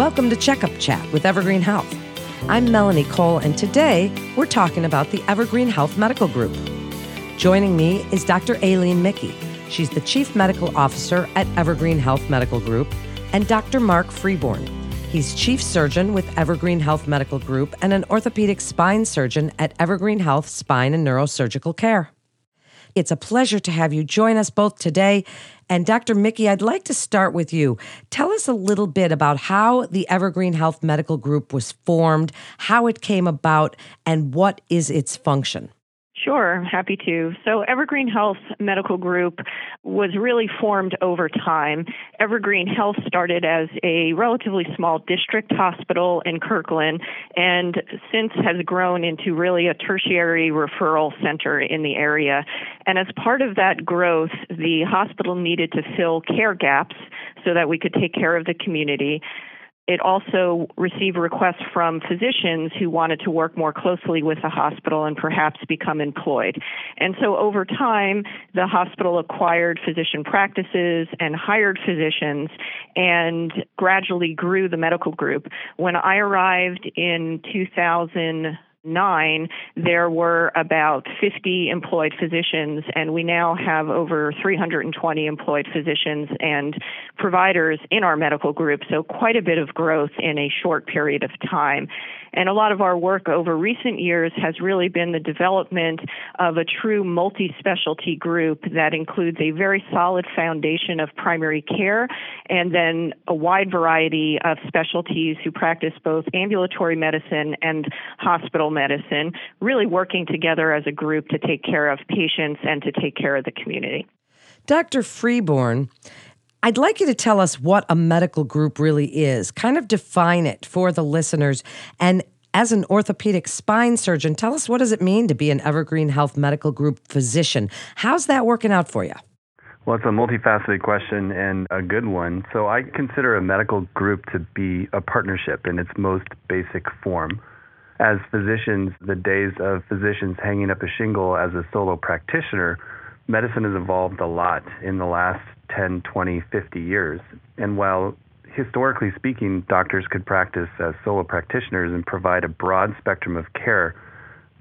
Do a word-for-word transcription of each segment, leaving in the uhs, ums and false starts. Welcome to Checkup Chat with Evergreen Health. I'm Melanie Cole, and today we're talking about the Evergreen Health Medical Group. Joining me is Doctor Aileen Mickey. She's the Chief Medical Officer at Evergreen Health Medical Group, and Doctor Mark Freeborn. He's Chief Surgeon with Evergreen Health Medical Group and an orthopedic spine surgeon at Evergreen Health Spine and Neurosurgical Care. It's a pleasure to have you join us both today. And Doctor Mickey, I'd like to start with you. Tell us a little bit about how the Evergreen Health Medical Group was formed, how it came about, and what is its function? Sure, happy to. So Evergreen Health Medical Group was really formed over time. Evergreen Health started as a relatively small district hospital in Kirkland and since has grown into really a tertiary referral center in the area. And as part of that growth, the hospital needed to fill care gaps so that we could take care of the community. It also received requests from physicians who wanted to work more closely with the hospital and perhaps become employed. And so over time, the hospital acquired physician practices and hired physicians and gradually grew the medical group. When I arrived in two thousand nine, there were about fifty employed physicians, and we now have over three hundred twenty employed physicians and providers in our medical group, so quite a bit of growth in a short period of time. And a lot of our work over recent years has really been the development of a true multi-specialty group that includes a very solid foundation of primary care and then a wide variety of specialties who practice both ambulatory medicine and hospital medicine, really working together as a group to take care of patients and to take care of the community. Doctor Freeborn, I'd like you to tell us what a medical group really is. Kind of define it for the listeners. And as an orthopedic spine surgeon, tell us, what does it mean to be an Evergreen Health Medical Group physician? How's that working out for you? Well, it's a multifaceted question and a good one. So I consider a medical group to be a partnership in its most basic form. As physicians, the days of physicians hanging up a shingle as a solo practitioner, medicine has evolved a lot in the last ten, twenty, fifty years. And while historically speaking, doctors could practice as solo practitioners and provide a broad spectrum of care,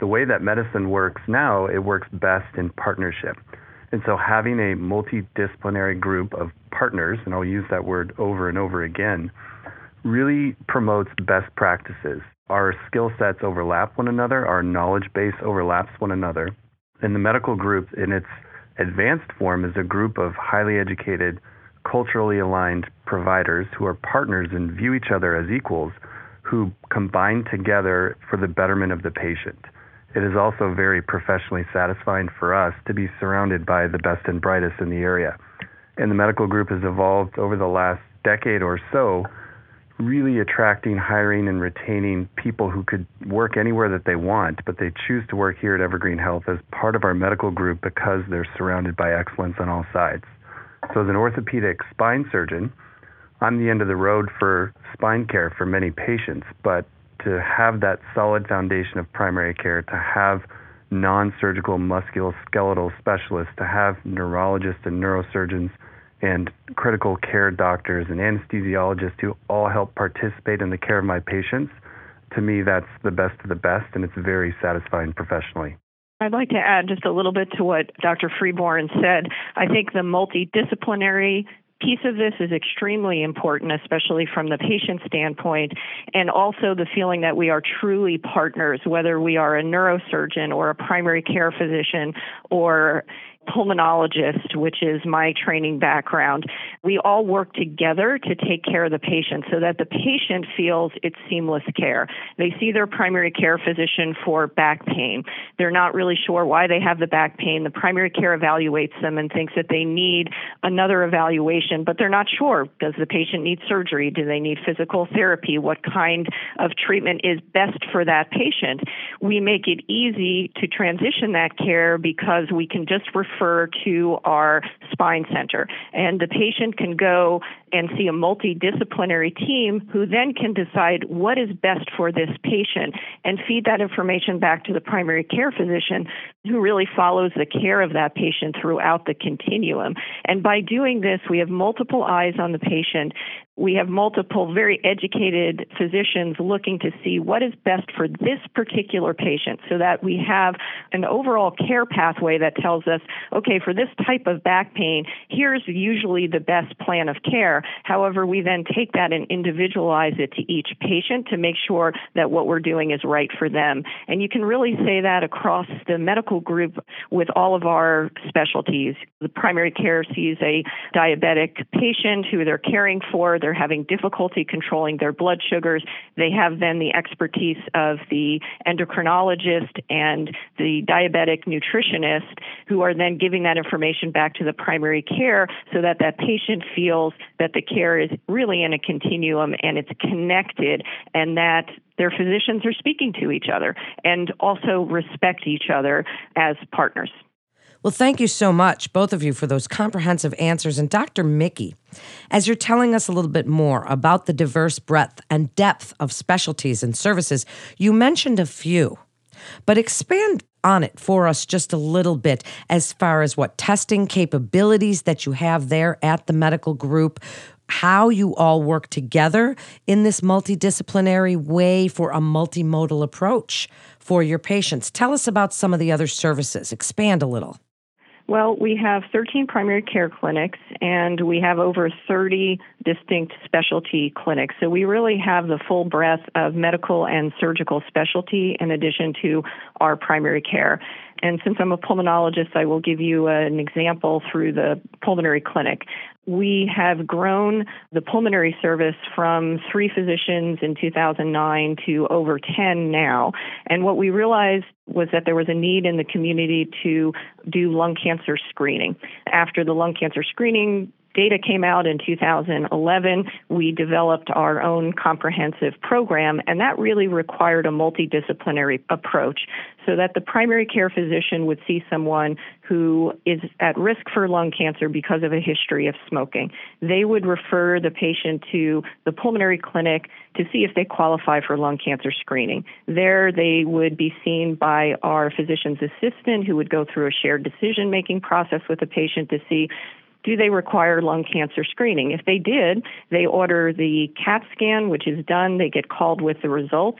the way that medicine works now, it works best in partnership. And so having a multidisciplinary group of partners, and I'll use that word over and over again, really promotes best practices. Our skill sets overlap one another, our knowledge base overlaps one another. And the medical group in its advanced form is a group of highly educated, culturally aligned providers who are partners and view each other as equals, who combine together for the betterment of the patient. It is also very professionally satisfying for us to be surrounded by the best and brightest in the area. And the medical group has evolved over the last decade or so, really attracting, hiring, and retaining people who could work anywhere that they want, but they choose to work here at Evergreen Health as part of our medical group because they're surrounded by excellence on all sides. So as an orthopedic spine surgeon, I'm the end of the road for spine care for many patients, but to have that solid foundation of primary care, to have non-surgical musculoskeletal specialists, to have neurologists and neurosurgeons and critical care doctors and anesthesiologists who all help participate in the care of my patients, to me, that's the best of the best, and it's very satisfying professionally. I'd like to add just a little bit to what Doctor Freeborn said. I think the multidisciplinary piece of this is extremely important, especially from the patient standpoint, and also the feeling that we are truly partners, whether we are a neurosurgeon or a primary care physician or pulmonologist, which is my training background. We all work together to take care of the patient so that the patient feels it's seamless care. They see their primary care physician for back pain. They're not really sure why they have the back pain. The primary care evaluates them and thinks that they need another evaluation, but they're not sure. Does the patient need surgery? Do they need physical therapy? What kind of treatment is best for that patient? We make it easy to transition that care because we can just refer refer to our spine center. And the patient can go and see a multidisciplinary team who then can decide what is best for this patient and feed that information back to the primary care physician who really follows the care of that patient throughout the continuum. And by doing this, we have multiple eyes on the patient. We have multiple very educated physicians looking to see what is best for this particular patient so that we have an overall care pathway that tells us, okay, for this type of back pain, here's usually the best plan of care. However, we then take that and individualize it to each patient to make sure that what we're doing is right for them. And you can really say that across the medical group with all of our specialties. The primary care sees a diabetic patient who they're caring for. They're having difficulty controlling their blood sugars. They have then the expertise of the endocrinologist and the diabetic nutritionist who are then giving that information back to the primary care so that that patient feels that the care is really in a continuum and it's connected and that their physicians are speaking to each other and also respect each other as partners. Well, thank you so much, both of you, for those comprehensive answers. And Doctor Mickey, as you're telling us a little bit more about the diverse breadth and depth of specialties and services, you mentioned a few, but expand on it for us just a little bit as far as what testing capabilities that you have there at the medical group, how you all work together in this multidisciplinary way for a multimodal approach for your patients. Tell us about some of the other services. Expand a little. Well, we have thirteen primary care clinics, and we have over thirty distinct specialty clinics. So we really have the full breadth of medical and surgical specialty in addition to our primary care. And since I'm a pulmonologist, I will give you an example through the pulmonary clinic. We have grown the pulmonary service from three physicians in two thousand nine to over ten now. And what we realized was that there was a need in the community to do lung cancer screening. After the lung cancer screening data came out in two thousand eleven, we developed our own comprehensive program, and that really required a multidisciplinary approach so that the primary care physician would see someone who is at risk for lung cancer because of a history of smoking. They would refer the patient to the pulmonary clinic to see if they qualify for lung cancer screening. There, they would be seen by our physician's assistant, who would go through a shared decision-making process with the patient to see, do they require lung cancer screening? If they did, they order the CAT scan, which is done. They get called with the results.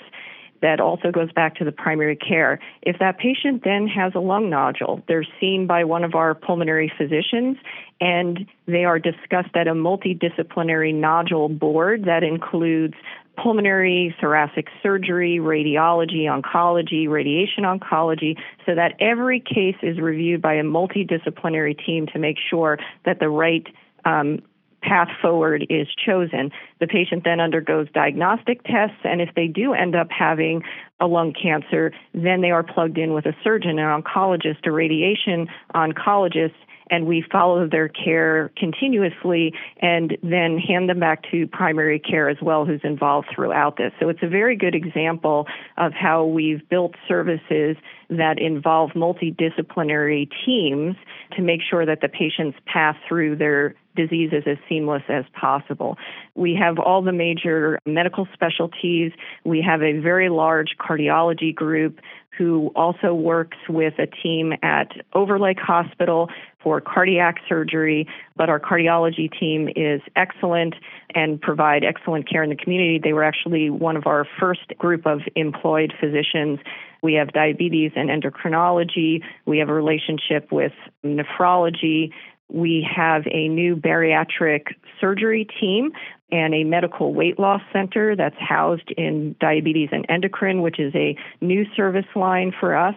That also goes back to the primary care. If that patient then has a lung nodule, they're seen by one of our pulmonary physicians, and they are discussed at a multidisciplinary nodule board that includes pulmonary, thoracic surgery, radiology, oncology, radiation oncology, so that every case is reviewed by a multidisciplinary team to make sure that the right um, path forward is chosen. The patient then undergoes diagnostic tests, and if they do end up having a lung cancer, then they are plugged in with a surgeon, an oncologist, a radiation oncologist, and we follow their care continuously and then hand them back to primary care as well, who's involved throughout this. So it's a very good example of how we've built services that involve multidisciplinary teams to make sure that the patients pass through their diseases as seamless as possible. We have all the major medical specialties. We have a very large cardiology group who also works with a team at Overlake Hospital for cardiac surgery, but our cardiology team is excellent and provide excellent care in the community. They were actually one of our first group of employed physicians. We have diabetes and endocrinology. We have a relationship with nephrology. We have a new bariatric surgery team and a medical weight loss center that's housed in diabetes and endocrine, which is a new service line for us.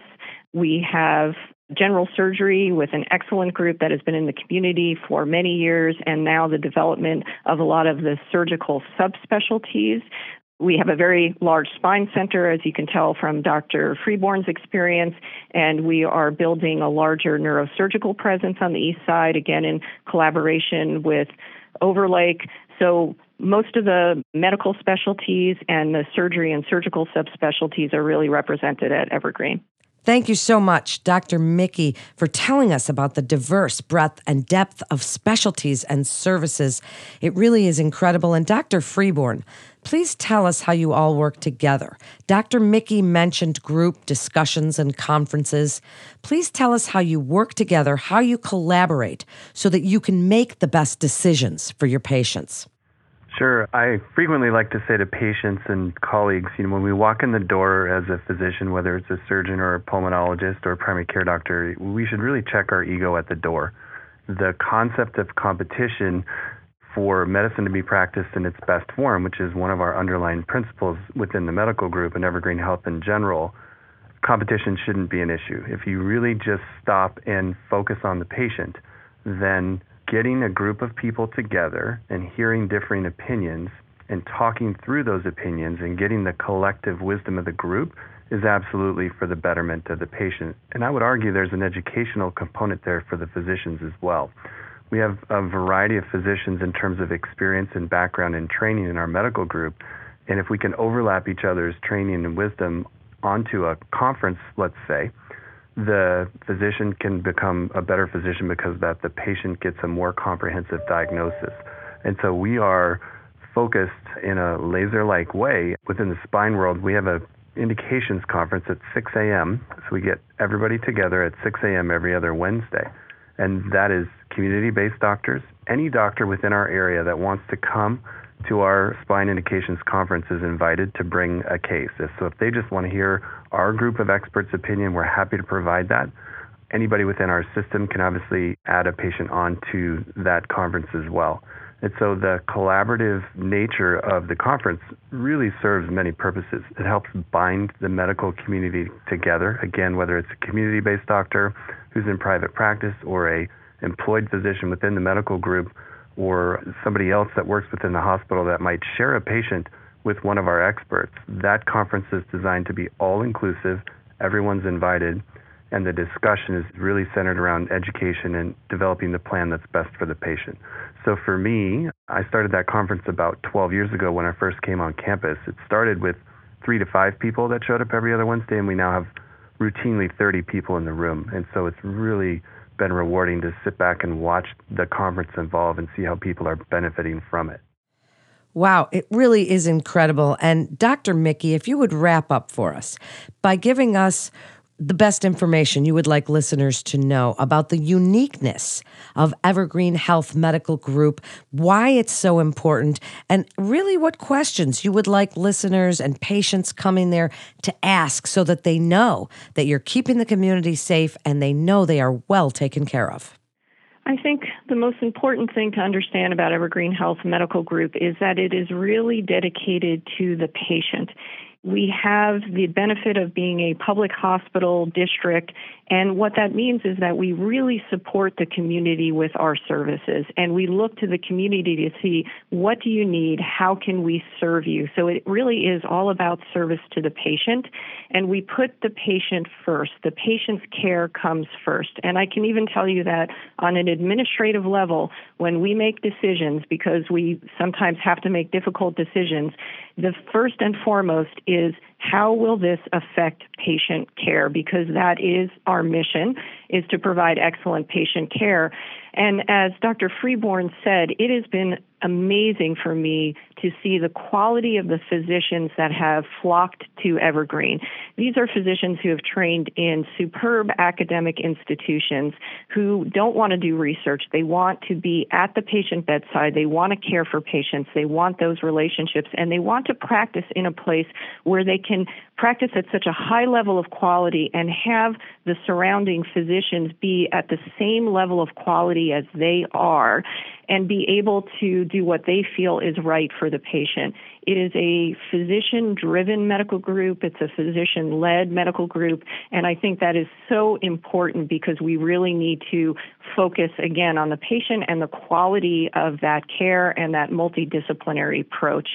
We have general surgery with an excellent group that has been in the community for many years, and now the development of a lot of the surgical subspecialties. We have a very large spine center, as you can tell from Doctor Freeborn's experience, and we are building a larger neurosurgical presence on the east side, again, in collaboration with Overlake. So most of the medical specialties and the surgery and surgical subspecialties are really represented at Evergreen. Thank you so much, Doctor Mickey, for telling us about the diverse breadth and depth of specialties and services. It really is incredible. And Doctor Freeborn, please tell us how you all work together. Doctor Mickey mentioned group discussions and conferences. Please tell us how you work together, how you collaborate, so that you can make the best decisions for your patients. Sure. I frequently like to say to patients and colleagues, you know, when we walk in the door as a physician, whether it's a surgeon or a pulmonologist or a primary care doctor, we should really check our ego at the door. The concept of competition for medicine to be practiced in its best form, which is one of our underlying principles within the medical group and Evergreen Health in general, competition shouldn't be an issue. If you really just stop and focus on the patient, then getting a group of people together and hearing differing opinions and talking through those opinions and getting the collective wisdom of the group is absolutely for the betterment of the patient. And I would argue there's an educational component there for the physicians as well. We have a variety of physicians in terms of experience and background and training in our medical group. And if we can overlap each other's training and wisdom onto a conference, let's say, the physician can become a better physician because that the patient gets a more comprehensive diagnosis. And so we are focused in a laser-like way. Within the spine world, we have a indications conference at six a.m. So we get everybody together at six a.m. every other Wednesday. And that is community-based doctors. Any doctor within our area that wants to come to our spine indications conference is invited to bring a case. So if they just want to hear our group of experts' opinion, we're happy to provide that. Anybody within our system can obviously add a patient on to that conference as well. And so the collaborative nature of the conference really serves many purposes. It helps bind the medical community together, again, whether it's a community-based doctor who's in private practice or a employed physician within the medical group or somebody else that works within the hospital that might share a patient with one of our experts. That conference is designed to be all-inclusive, everyone's invited, and the discussion is really centered around education and developing the plan that's best for the patient. So for me, I started that conference about twelve years ago when I first came on campus. It started with three to five people that showed up every other Wednesday, and we now have routinely thirty people in the room. And so it's really been rewarding to sit back and watch the conference evolve and see how people are benefiting from it. Wow, it really is incredible. And Doctor Mickey, if you would wrap up for us by giving us the best information you would like listeners to know about the uniqueness of Evergreen Health Medical Group, why it's so important, and really what questions you would like listeners and patients coming there to ask so that they know that you're keeping the community safe and they know they are well taken care of. I think the most important thing to understand about Evergreen Health Medical Group is that it is really dedicated to the patient. We have the benefit of being a public hospital district, and what that means is that we really support the community with our services, and we look to the community to see, what do you need? How can we serve you? So it really is all about service to the patient, and we put the patient first. The patient's care comes first, and I can even tell you that on an administrative level, when we make decisions, because we sometimes have to make difficult decisions, the first and foremost is is how will this affect patient care? Because that is our mission, is to provide excellent patient care. And as Doctor Freeborn said, it has been amazing for me to see the quality of the physicians that have flocked to Evergreen. These are physicians who have trained in superb academic institutions who don't want to do research. They want to be at the patient bedside. They want to care for patients. They want those relationships, and they want to practice in a place where they can practice at such a high level of quality and have the surrounding physicians be at the same level of quality as they are and be able to do what they feel is right for the patient. It is a physician-driven medical group. It's a physician-led medical group. And I think that is so important because we really need to focus, again, on the patient and the quality of that care and that multidisciplinary approach.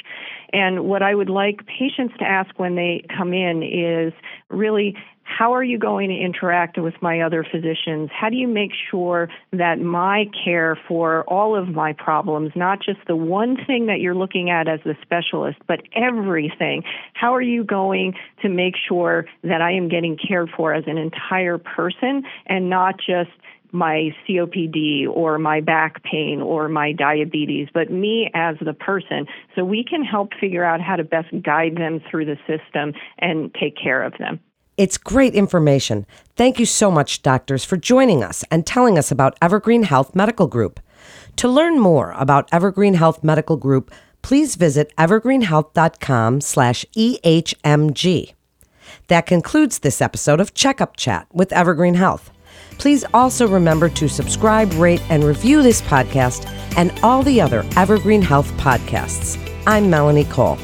And what I would like patients to ask when they come in is really, how are you going to interact with my other physicians? How do you make sure that my care for all of my problems, not just the one thing that you're looking at as the specialist, but everything, how are you going to make sure that I am getting cared for as an entire person and not just my C O P D or my back pain or my diabetes, but me as the person? So we can help figure out how to best guide them through the system and take care of them. It's great information. Thank you so much, doctors, for joining us and telling us about Evergreen Health Medical Group. To learn more about Evergreen Health Medical Group, please visit evergreenhealth.com slash EHMG. That concludes this episode of Checkup Chat with Evergreen Health. Please also remember to subscribe, rate, and review this podcast and all the other Evergreen Health podcasts. I'm Melanie Cole.